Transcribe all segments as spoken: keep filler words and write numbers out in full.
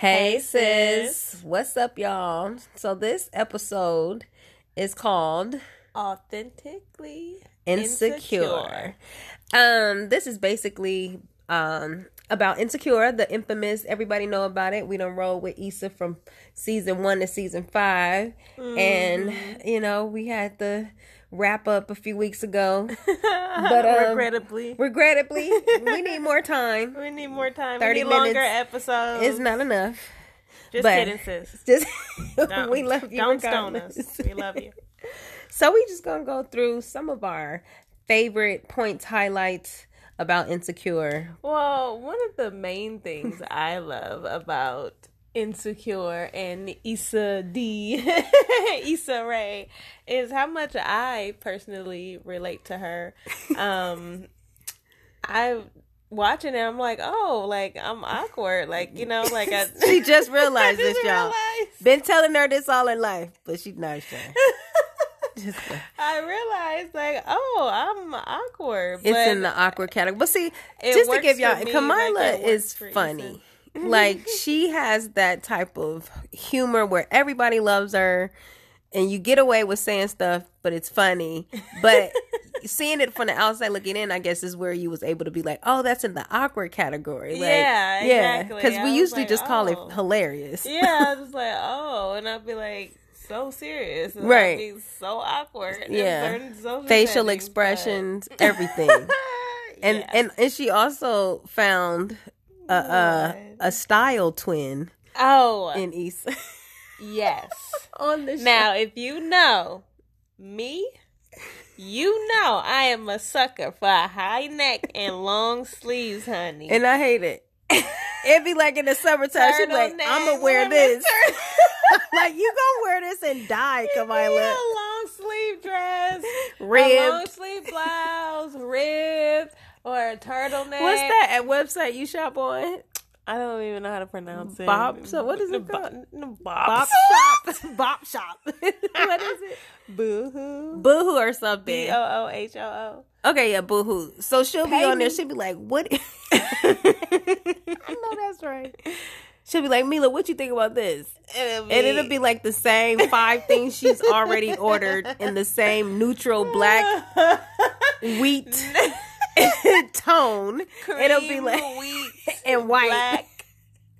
Hey, sis. sis. What's up, y'all? So this episode is called Authentically Insecure. Insecure. Um, this is basically um about Insecure, the infamous, everybody know about it. We done rolled with Issa from season one to season five. Mm. And, you know, we had the wrap up a few weeks ago. But um, regrettably. Regrettably. We need more time. We need more time. thirty we need minutes longer episodes. It's not enough. Just but kidding, sis. Just we love you. Don't stone us. We love you. So we just gonna go through some of our favorite points, highlights about Insecure. Well, one of the main things I love about Insecure and Issa D, Issa Rae, is how much I personally relate to her. Um, I watching it, I'm like, oh, like I'm awkward, like you know, like I she just realized I this, y'all. Realized. Been telling her this all her life, but she's not sure. I realized, like, oh, I'm awkward. But it's in the awkward category. But see, just to give y'all, me, Kamala like is funny. Like, she has that type of humor where everybody loves her, and you get away with saying stuff, but it's funny. But seeing it from the outside looking in, I guess, is where you was able to be like, oh, that's in the awkward category. Like, yeah, exactly. Because yeah, we usually like, just oh. call it hilarious. Yeah, I was just like, oh, and I'd be like, so serious, and right? Be so awkward, yeah. So facial settings, expressions, but... everything, and, yeah. and and she also found a a, a style twin. Oh, in Issa, yes. On the show. Now, if you know me, you know I am a sucker for a high neck and long sleeves, honey, and I hate it. It'd be like in the summertime. She'd be like, I'm gonna wear this. Like, you gonna wear this and die, Kamala. A long sleeve dress, ribbed. A long sleeve blouse, ribbed, or a turtleneck. What's that website you shop on? I don't even know how to pronounce it. Bop Shop. What is it called? Bop, Bop Shop. Bop Shop. What is it? Boohoo. Boohoo or something. B O O H O O. Okay, yeah, Boohoo. So she'll Pay be on me. There. She'll be like, what? I know that's right. She'll be like, Myla, what you think about this? It'll be... And it'll be like the same five things she's already ordered in the same neutral black wheat tone. Cream, it'll be like wheat, and white. Black.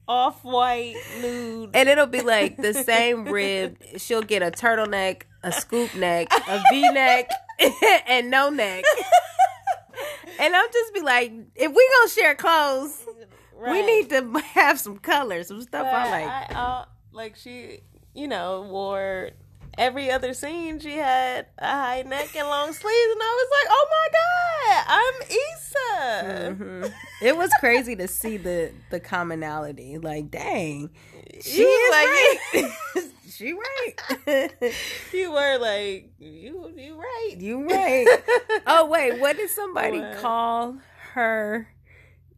Off-white, nude. And it'll be like the same rib. She'll get a turtleneck, a scoop neck, a V-neck, and no neck. And I'll just be like, if we gonna share clothes, right. We need to have some colors, some stuff but I like. I, uh, like she, you know, wore every other scene. She had a high neck and long sleeves, and I was like, oh my God, I'm Issa. Mm-hmm. It was crazy to see the, the commonality. Like, dang, she, she is like, right. She right. You were like, you you right. You right. Oh, wait. What did somebody what? call her?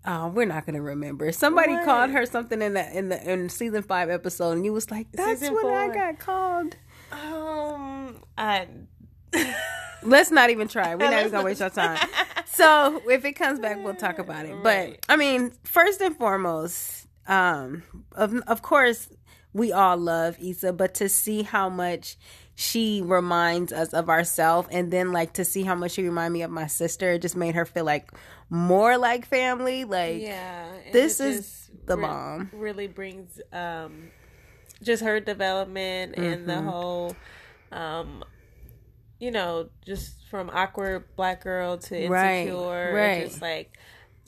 Oh, we're not going to remember. Somebody what? called her something in the in the in season five episode, and you was like, that's season what four. I got called. Um, I... Let's not even try. We're not even going to waste your time. So if it comes back, we'll talk about it. Right. But, I mean, first and foremost, um, of of course... we all love Issa, but to see how much she reminds us of ourselves, and then like to see how much she reminded me of my sister, it just made her feel like more like family. Like, yeah, this is the re- bomb. Really brings um, just her development mm-hmm. and the whole, um, you know, just from awkward black girl to insecure, right? Right. Just like.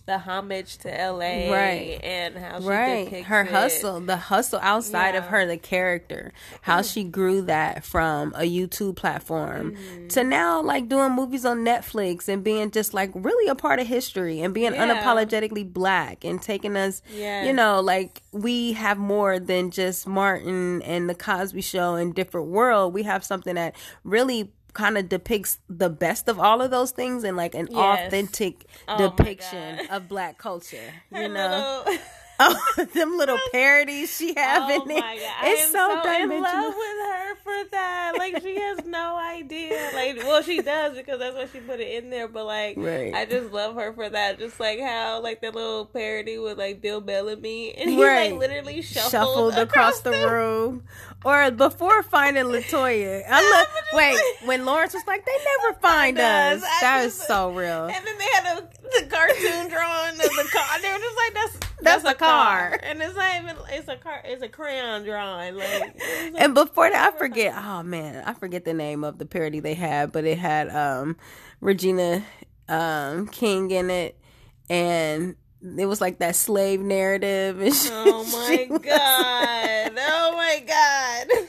The homage to L A right. and how she right. depicts her hustle, it. the hustle outside yeah. of her, the character, how mm. she grew that from a YouTube platform mm. to now like doing movies on Netflix and being just like really a part of history and being yeah. unapologetically black and taking us, yes. you know, like we have more than just Martin and The Cosby Show and Different World. We have something that really kind of depicts the best of all of those things and like an yes. authentic oh depiction of black culture, you Her know little... oh, them little parodies she have oh in it. It's so, so dimensional. In love with her for that. Like, she has no idea. Like, well, she does because that's why she put it in there. But, like, right. I just love her for that. Just, like, how, like, that little parody with, like, Bill Bellamy. And he, right. like, literally shuffled, shuffled across, across the them. room. Or before finding LaToya. I love, wait, like, when Lawrence was like, they never find us. us. That was so real. And then they had a, the cartoon drawing of the car. They were just like, that's that's, that's a, a car. car. And it's not even, it's a car, it's a crayon drawing. Like, like, and before that, I forget, oh man, I forget the name of the parody they had, but it had um, Regina um, King in it. And it was like that slave narrative. And she, oh my God. Oh my God.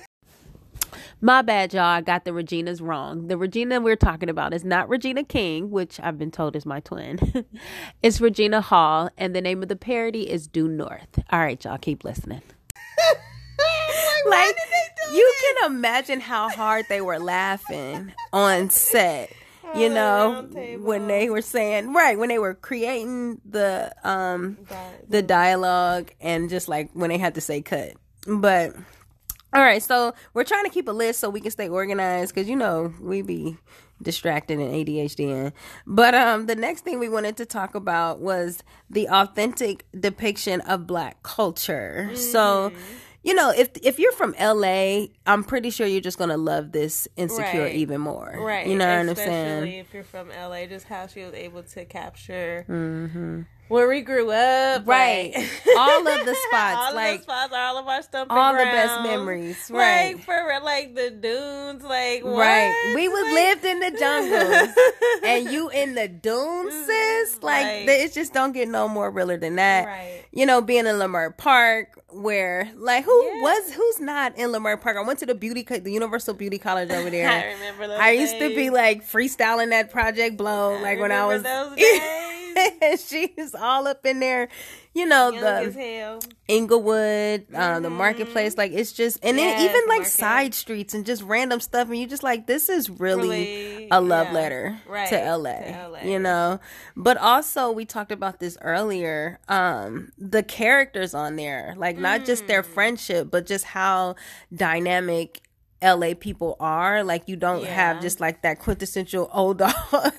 My bad, y'all. I got the Reginas wrong. The Regina we're talking about is not Regina King, which I've been told is my twin. It's Regina Hall. And the name of the parody is Due North. All right, y'all. Keep listening. Like, you can imagine how hard they were laughing on set. You know, when they were saying, right, when they were creating the um the dialogue, and just like when they had to say cut. But all right, so we're trying to keep a list so we can stay organized, because you know we be distracted and A D H D. But um the next thing we wanted to talk about was the authentic depiction of Black culture. Mm. So, you know, if if you're from L A, I'm pretty sure you're just gonna love this Insecure, right. even more. Right. You know Especially what I'm saying? Especially if you're from L A, just how she was able to capture mm-hmm. where we grew up. Right. Like, all of the spots. all like, of the spots, all of our stumping All grounds. The best memories. Right. Like, for, like, the dunes. Like, what? Right. We was, like, lived in the jungles. And you in the dunes, sis? Like, right. It just don't get no more realer than that. Right. You know, being in Leimert Park, where, like, who yeah. was, who's not in Leimert Park? I went to the beauty, co- the Universal Beauty College over there. I remember those I days. used to be, like, freestyling that Project Blow. I like, when I was. Those days. She's all up in there, you know, Young the Inglewood, uh, mm-hmm. the marketplace. Like, it's just, and yes, then even like market. side streets and just random stuff. And you just like, this is really, really a love yeah, letter right, to, L A, to L A, you know. But also, we talked about this earlier. Um, the characters on there, like, not mm. just their friendship, but just how dynamic L A people are. Like, you don't yeah. have just like that quintessential old dog.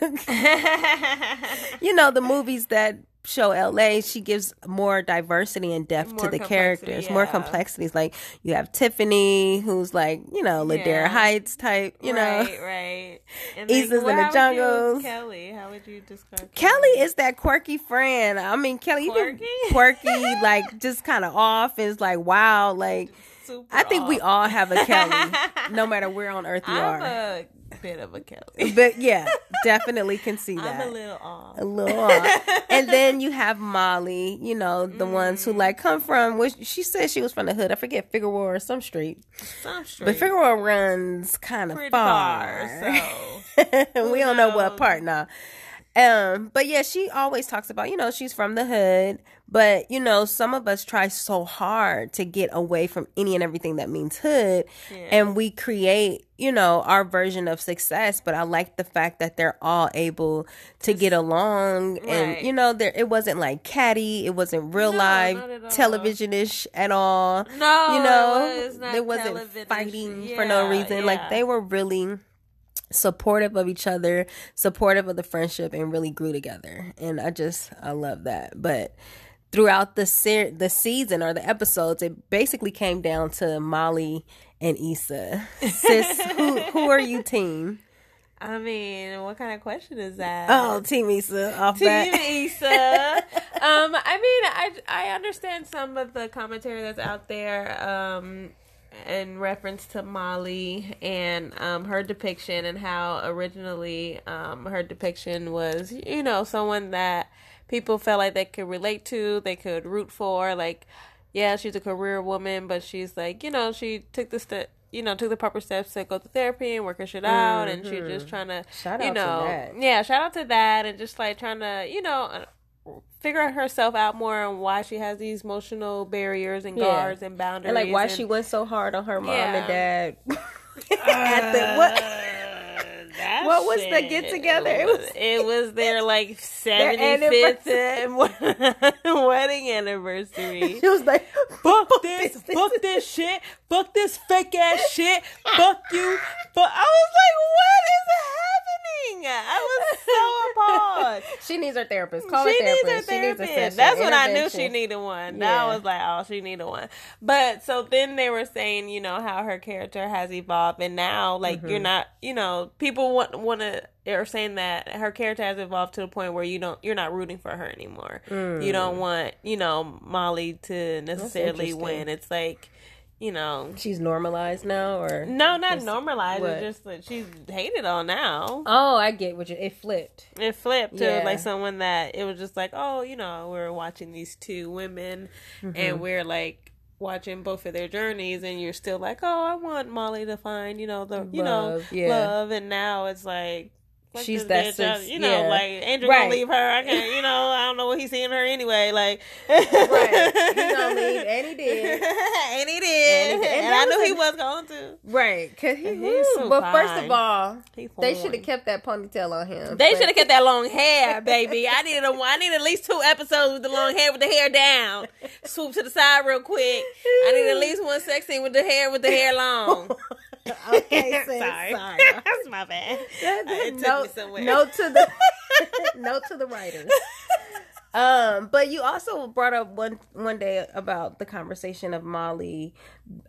You know, the movies that show L A, she gives more diversity and depth more to the characters, yeah. more complexities. Like, you have Tiffany, who's like, you know, Ladera yeah. Heights type, you know, right, right. And then, Issa's well, in the jungles. Kelly, how would you describe Kelly? Kelly is that quirky friend. I mean, Kelly, quirky, even quirky, like just kind of off. Is like, wow, like. Super I think off. we all have a Kelly, no matter where on earth you I'm are. I'm a bit of a Kelly. But yeah, definitely can see that. I'm a little off. A little off. And then you have Molly, you know, the mm. ones who like come from, which she said she was from the hood. I forget, Figueroa or some street. Some street. But Figueroa runs kind of far. far. So we don't know what part now. Um, but yeah, she always talks about, you know, she's from the hood, but you know, some of us try so hard to get away from any and everything that means hood, yeah. and we create, you know, our version of success. But I like the fact that they're all able to get along, right. and you know, there it wasn't like catty, it wasn't real no, live television-ish at all. No, you know, it was not there wasn't fighting yeah, for no reason. Yeah. Like, they were really supportive of each other, supportive of the friendship, and really grew together. And I just, I love that. But throughout the ser- the season or the episodes, it basically came down to Molly and Issa. Sis, who, who are you team? I mean, what kind of question is that? Oh, team Issa. Off team that. Issa. um, I mean, I, I understand some of the commentary that's out there. Um, in reference to Molly and um, her depiction, and how originally um, her depiction was, you know, someone that people felt like they could relate to, they could root for. Like, yeah, she's a career woman, but she's like, you know, she took the step, you know, took the proper steps to go to therapy and work her shit out, mm-hmm. and she's just trying to, shout you out know, to that. yeah, shout out to that, and just like trying to, you know, figuring herself out more on why she has these emotional barriers and guards yeah. and boundaries, and like why and, she went so hard on her mom yeah. and dad. uh, at the what? That what was the get together? It was, it was their like seventy-fifth wedding anniversary. She was like, "Fuck this, fuck this shit, fuck this fake ass shit, fuck you." But I was like, "What is happening?" I was so appalled. She needs her therapist. Call she her therapist. Needs her therapist. She needs a session. That's when I knew she needed one. Now yeah. I was like, "Oh, she needed one." But so then they were saying, you know, how her character has evolved, and now like mm-hmm. you're not, you know, people. want want to are saying that her character has evolved to the point where you don't you're not rooting for her anymore. Mm. You don't want, you know, Molly to necessarily win. It's like, you know, she's normalized now, or no, not normalized. What? It's just that she's hated on now. Oh, I get what you. It flipped. It flipped yeah. to like someone that it was just like, oh, you know, we're watching these two women, mm-hmm. and we're like. Watching both of their journeys, and you're still like, oh, I want Molly to find, you know, the you love, know yeah. love, and now it's like, like she's that, since, you know, yeah. like Andrew right. gonna leave her. I can't, you know, I don't know what he's seeing her anyway. Like, right, he's gonna leave, and he did, and he did, and, he did. and, and I knew an... he was going to, right? Because he, he's so but fine. First of all, they should have kept that ponytail on him. They but... should have kept that long hair, baby. I needed a, I needed at least two episodes with the long hair, with the hair down, swoop to the side real quick. I need at least one sex scene with the hair, with the hair long. Okay, sis, sorry. sorry. That's my bad. It took me somewhere. Note to the note to the writers. Um, but you also brought up one one day about the conversation of Molly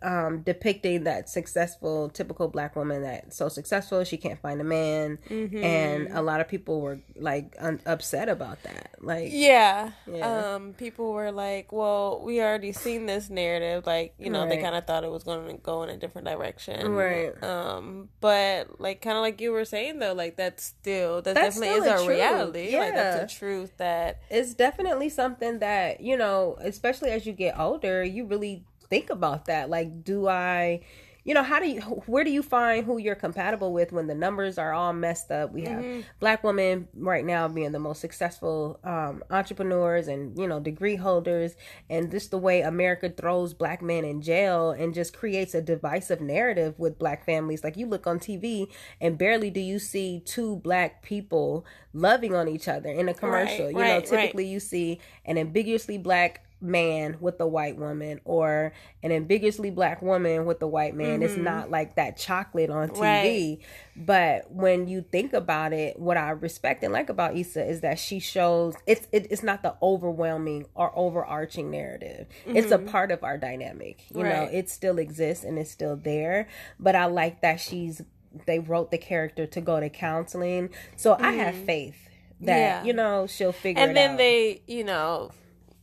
um, depicting that successful, typical black woman that's so successful she can't find a man, mm-hmm. and a lot of people were like un- upset about that. Like, yeah, yeah. Um, people were like, "Well, we already seen this narrative." Like, you know, right. they kind of thought it was going to go in a different direction, right? Um, but like, kind of like you were saying though, like that's still that that's definitely still is our truth. Reality. Yeah. Like that's a truth that it's. Definitely something that, you know, especially as you get older, you really think about that. Like, do I, you know, how do you, where do you find who you're compatible with when the numbers are all messed up? We have mm-hmm. black women right now being the most successful um, entrepreneurs and, you know, degree holders. And just the way America throws black men in jail and just creates a divisive narrative with black families. Like, you look on T V and barely do you see two black people loving on each other in a commercial. Right, you right, know, typically right. you see an ambiguously black man with a white woman or an ambiguously black woman with a white man. Mm-hmm. It's not like that chocolate on T V. Right. But when you think about it, what I respect and like about Issa is that she shows it's it, it's not the overwhelming or overarching narrative. Mm-hmm. It's a part of our dynamic. You right. know, it still exists and it's still there. But I like that she's they wrote the character to go to counseling. So mm-hmm. I have faith that, yeah. you know, she'll figure and it out. And then they, you know,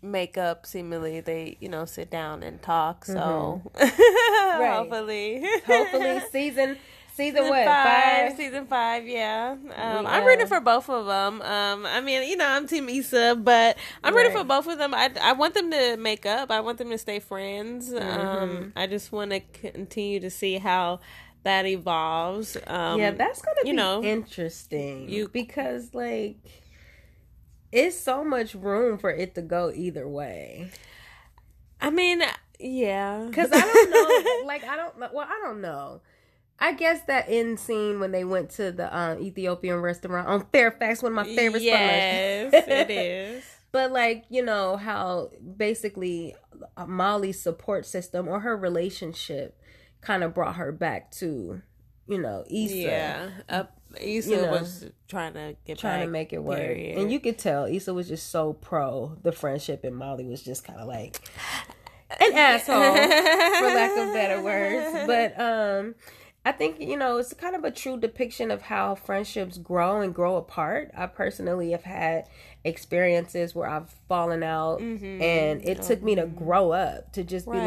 make up seemingly they, you know, sit down and talk. So mm-hmm. right. hopefully. Hopefully season Season, season what? Five, five? Season five, yeah. Um, yeah. I'm rooting for both of them. Um, I mean, you know, I'm Team Issa, but I'm right. rooting for both of them. I, I want them to make up. I want them to stay friends. Mm-hmm. Um, I just want to continue to see how that evolves. Um, yeah, that's going to be know, interesting. You, because, like, it's so much room for it to go either way. I mean, yeah. Because I don't know. like, I don't, well, I don't know. I guess that end scene when they went to the um, Ethiopian restaurant on Fairfax, one of my favorite spots. Yes, it is. But like, you know, how basically Molly's support system or her relationship kind of brought her back to, you know, Issa. Yeah, up. Issa you know, was trying to get trying back, to make it work, period. And you could tell Issa was just so pro the friendship, and Molly was just kind of like an asshole, for lack of better words. But um. I think, you know, it's kind of a true depiction of how friendships grow and grow apart. I personally have had experiences where I've fallen out mm-hmm. and it oh. took me to grow up to just right. be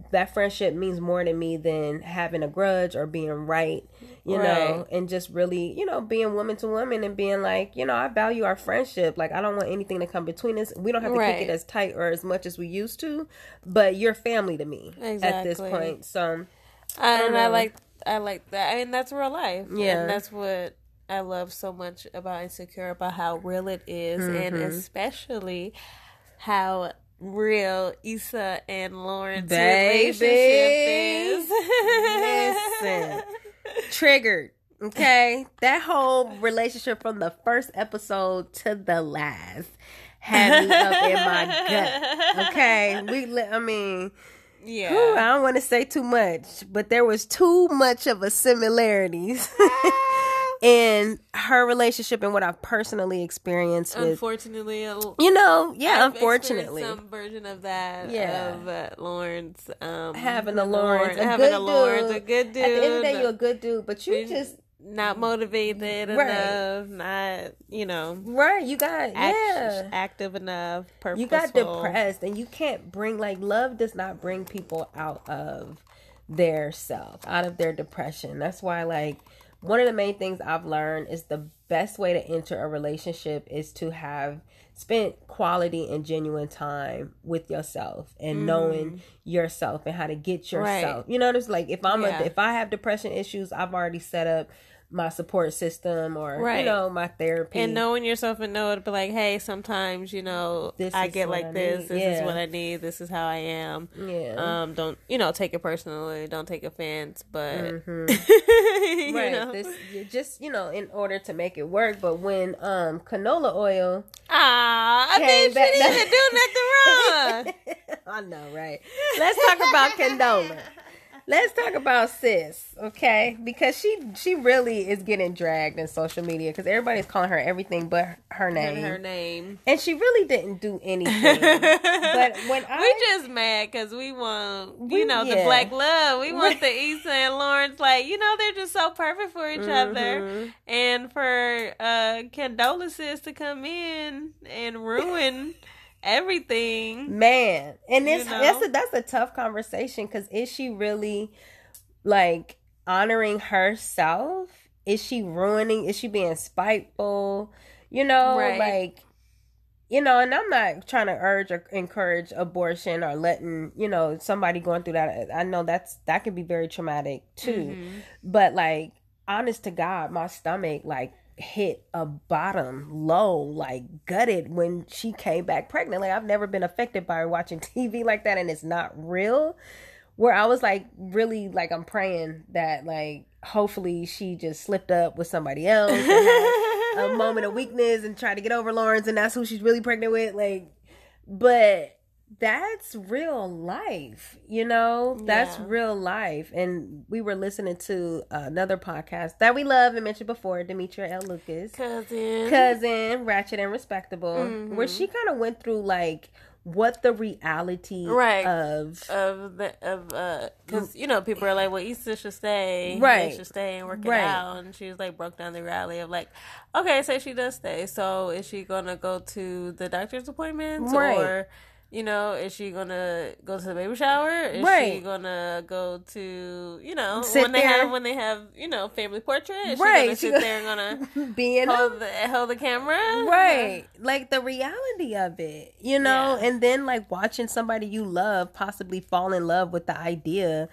like, that friendship means more to me than having a grudge or being right, you right. know, and just really, you know, being woman to woman and being like, you know, I value our friendship. Like, I don't want anything to come between us. We don't have to right. kick it as tight or as much as we used to, but you're family to me exactly. at this point. So... I and know. I like I like that. I mean, that's real life. Yeah. And that's what I love so much about Insecure, about how real it is, mm-hmm. and especially how real Issa and Lauren's Baby. Relationship is. Listen. Triggered. Okay, that whole relationship from the first episode to the last had me up in my gut. Okay, we. I mean, yeah. Whew, I don't want to say too much, but there was too much of a similarities in her relationship and what I've personally experienced. With, unfortunately, you know, yeah. I've unfortunately, some version of that. Yeah, of uh, Lawrence um, having a Lawrence, Lawrence a having a Lawrence, dude. a good dude. At the end of the day, you're a good dude, but you just. Not motivated right. enough, not, you know. Right, you got, act, yeah. active enough, purposeful. You got depressed, and you can't bring, like, love does not bring people out of their self, out of their depression. That's why, like, one of the main things I've learned is the best way to enter a relationship is to have spent quality and genuine time with yourself and mm. knowing yourself and how to get yourself. Right. You know what I'm saying? Like, if I'm yeah. a, if I have depression issues, I've already set up my support system or, right. you know, my therapy. And knowing yourself and know it, but like, hey, sometimes, you know, this I get like I this. This yeah. is what I need. This is how I am. Yeah. Um, don't, you know, take it personally. Don't take offense, but. Mm-hmm. Right. You know? This, you just, you know, in order to make it work. But when um, canola oil. Ah, I mean, she back, didn't even do nothing wrong. I know, right? Let's talk about canola. Let's talk about sis, okay? Because she she really is getting dragged in social media because everybody's calling her everything but her name. And her name. And she really didn't do anything. But when I... We just mad because we want, you we, know, yeah. the black love. We want the Issa and Lawrence, like, you know, they're just so perfect for each mm-hmm. other. And for uh, Candola sis to come in and ruin... everything, man, and it's you know? that's a that's a tough conversation because is she really like honoring herself? Is she ruining? Is she being spiteful? You know, right. like you know, and I'm not trying to urge or encourage abortion or letting you know somebody going through that. I know that's that could be very traumatic too, mm-hmm. but like honest to God, my stomach like. hit a bottom low, like gutted when she came back pregnant. Like I've never been affected by watching T V like that, and it's not real. Where I was like, really, like I'm praying that like hopefully she just slipped up with somebody else, and had a moment of weakness, and tried to get over Lawrence, and that's who she's really pregnant with. Like, but that's real life, you know. That's yeah. real life. And we were listening to another podcast that we love and mentioned before, Demetria L. Lucas, cousin, cousin, ratchet and respectable, mm-hmm. where she kind of went through like what the reality right. of of the of uh because you know people are like, well, Issa should stay, right? They should stay and work it right. out, and she was like broke down the reality of like, okay, so she does stay. So is she gonna go to the doctor's appointments right. or? You know, is she gonna go to the baby shower? Is right. she gonna go to you know sit when they there. have when they have you know family portrait? Is right. she gonna sit she there and gonna be in hold the, hold the camera? Right, yeah. Like the reality of it, you know. Yeah. And then like watching somebody you love possibly fall in love with the idea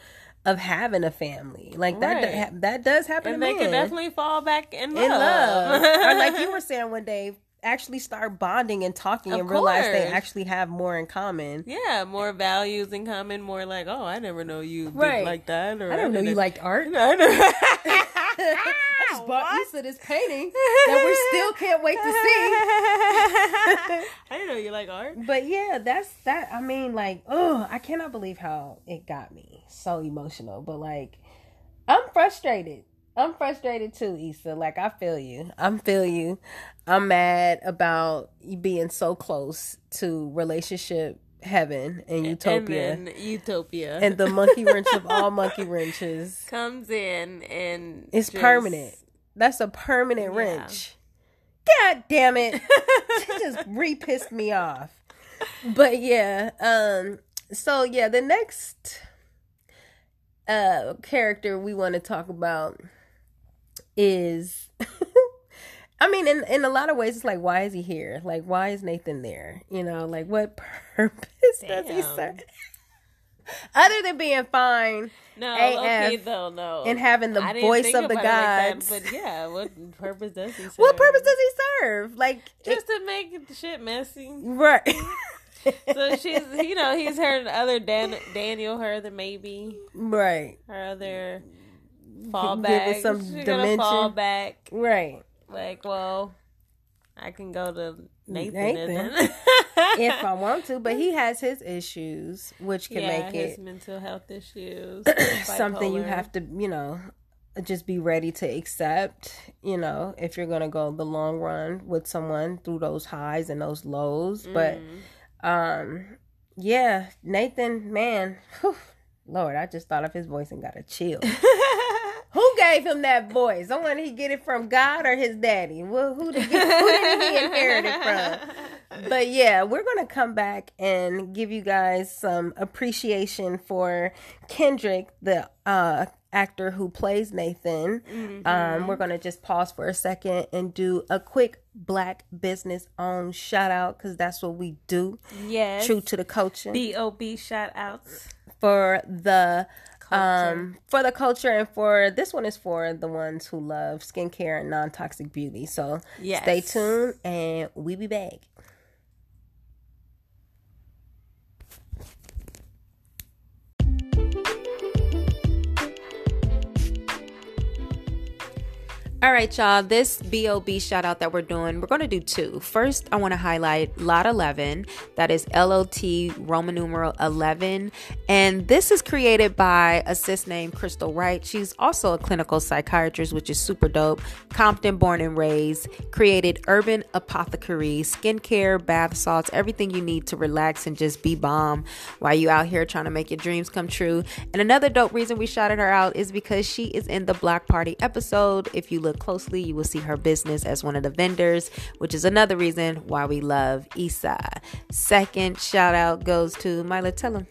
of having a family, like that right. do, that does happen. And to they men. Can definitely fall back in love. In love. Or like you were saying one day. Actually start bonding and talking of and realize course. They actually have more in common. Yeah, more values in common, more like, oh, I never know you right. did like that. Or I didn't know you liked art. No, I, never- I just bought what? Issa this painting that we still can't wait to see. I didn't know you like art. But yeah, that's that. I mean, like, oh, I cannot believe how it got me so emotional. But like, I'm frustrated. I'm frustrated too, Issa. Like, I feel you. I feel you. I'm mad about you being so close to relationship heaven and utopia. And then utopia. And the monkey wrench of all monkey wrenches. Comes in and... It's just... permanent. That's a permanent yeah. wrench. God damn it. She just re-pissed me off. But yeah. Um. So yeah, the next uh character we want to talk about... is I mean in in a lot of ways it's like, why is he here? Like, why is Nathan there? You know, like what purpose Damn. Does he serve? Other than being fine no A F, okay though no and having the voice of the gods like that, but yeah what purpose does he serve? What purpose does he serve? Like just it, to make shit messy right. So she's, you know, he's her other Dan- Daniel, her other maybe right her other fall back. Give it some She's dimension. Fall back. Right. Like, well, I can go to Nathan, Nathan. if I want to, but he has his issues, which can yeah, make his it his mental health issues, something you have to, you know, just be ready to accept, you know, if you're gonna go the long run with someone through those highs and those lows. Mm. But, um, yeah, Nathan, man, whew, Lord, I just thought of his voice and got a chill. Who gave him that voice? I wonder he get it from God or his daddy. Well, who did he, who did he inherit it from? But yeah, we're going to come back and give you guys some appreciation for Kendrick, the uh, actor who plays Nathan. Mm-hmm. Um, we're going to just pause for a second and do a quick Black business owned shout out because that's what we do. Yes. True to the culture. B O B shout outs. For the... Culture. Um, for the culture, and for this one is for the ones who love skincare and non-toxic beauty. So yes. Stay tuned and we be back. All right, y'all, this B O B shout out that we're doing, we're going to do two. First, I want to highlight Lot eleven. That is L O T Roman numeral eleven. And this is created by a sis named Crystal Wright. She's also a clinical psychiatrist, which is super dope. Compton born and raised. Created Urban Apothecary, skincare, bath salts, everything you need to relax and just be bomb while you out here trying to make your dreams come true. And another dope reason we shouted her out is because she is in the Block Party episode. If you look closely, you will see her business as one of the vendors, which is another reason why we love Issa. Second shout out goes to Myla Tellum.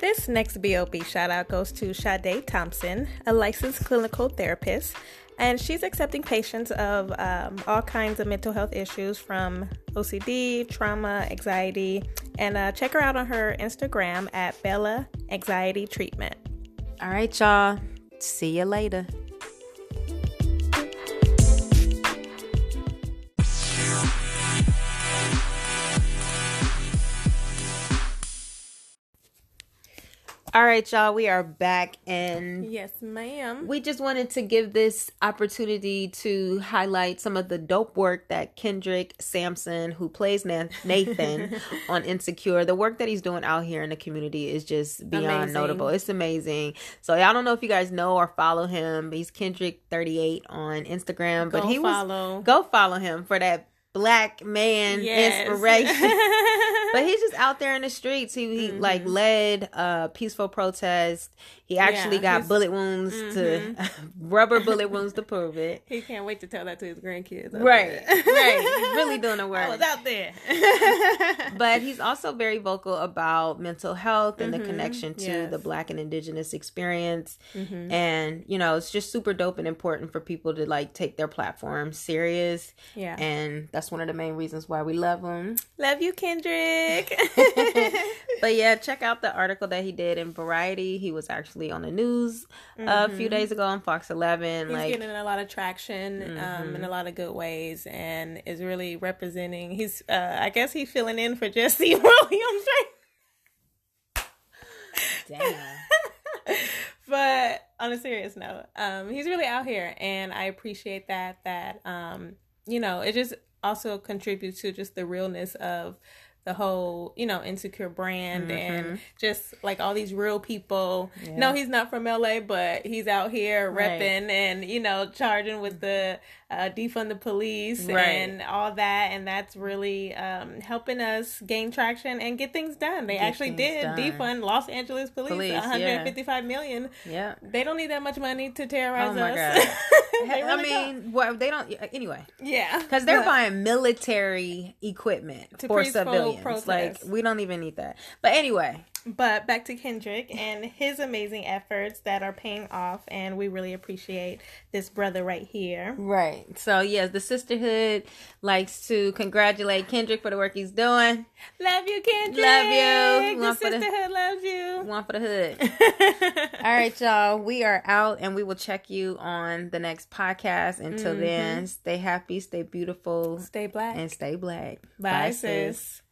This next B O B shout out goes to Sade Thompson, a licensed clinical therapist, and she's accepting patients of um, all kinds of mental health issues, from O C D, trauma, anxiety, and uh, check her out on her Instagram at Bella Anxiety Treatment. All right, y'all. See you later. All right, y'all, we are back, and yes, ma'am. We just wanted to give this opportunity to highlight some of the dope work that Kendrick Sampson, who plays Nathan on Insecure, the work that he's doing out here in the community is just beyond amazing. Notable. It's amazing. So I don't know if you guys know or follow him. He's Kendrick thirty-eight on Instagram, but go he follow. was go follow him for that Black man yes. inspiration. But he's just out there in the streets. He, he mm-hmm. like led a peaceful protest. He actually yeah, got bullet wounds mm-hmm. to rubber bullet wounds to prove it. He can't wait to tell that to his grandkids. Right, right. He's really doing the work. I was out there. But he's also very vocal about mental health and mm-hmm. the connection to yes. the Black and Indigenous experience. Mm-hmm. And, you know, it's just super dope and important for people to like take their platform serious. Yeah. And that's That's one of the main reasons why we love him. Love you, Kendrick. But yeah, check out the article that he did in Variety. He was actually on the news mm-hmm. uh, a few days ago on Fox eleven. He's like, getting a lot of traction mm-hmm. um, in a lot of good ways, and is really representing. He's, uh, I guess, he's filling in for Jesse Williams. Right? Damn. But on a serious note, um, he's really out here, and I appreciate that. That um, you know, it just also contributes to just the realness of the whole, you know, Insecure brand mm-hmm. and just like all these real people. Yeah. No, he's not from L A, but he's out here right. repping and, you know, charging with the uh, defund the police right. and all that. And that's really um, helping us gain traction and get things done. They get actually did done. defund Los Angeles police, police one hundred fifty-five million. Yeah. They don't need that much money to terrorize oh my us. God. They really I mean, don't. Well, they don't. Anyway, yeah, because they're but, buying military equipment to for civilians. Protests. Like, we don't even need that. But anyway, but back to Kendrick and his amazing efforts that are paying off, and we really appreciate this brother right here. Right. So yes, the sisterhood likes to congratulate Kendrick for the work he's doing. Love you, Kendrick. Love you. The one sisterhood the, loves you. One for the hood. All right, y'all. We are out, and we will check you on the next podcast. Until mm-hmm. then, stay happy, stay beautiful, stay Black, and stay Black. Bye, Bye sis. sis.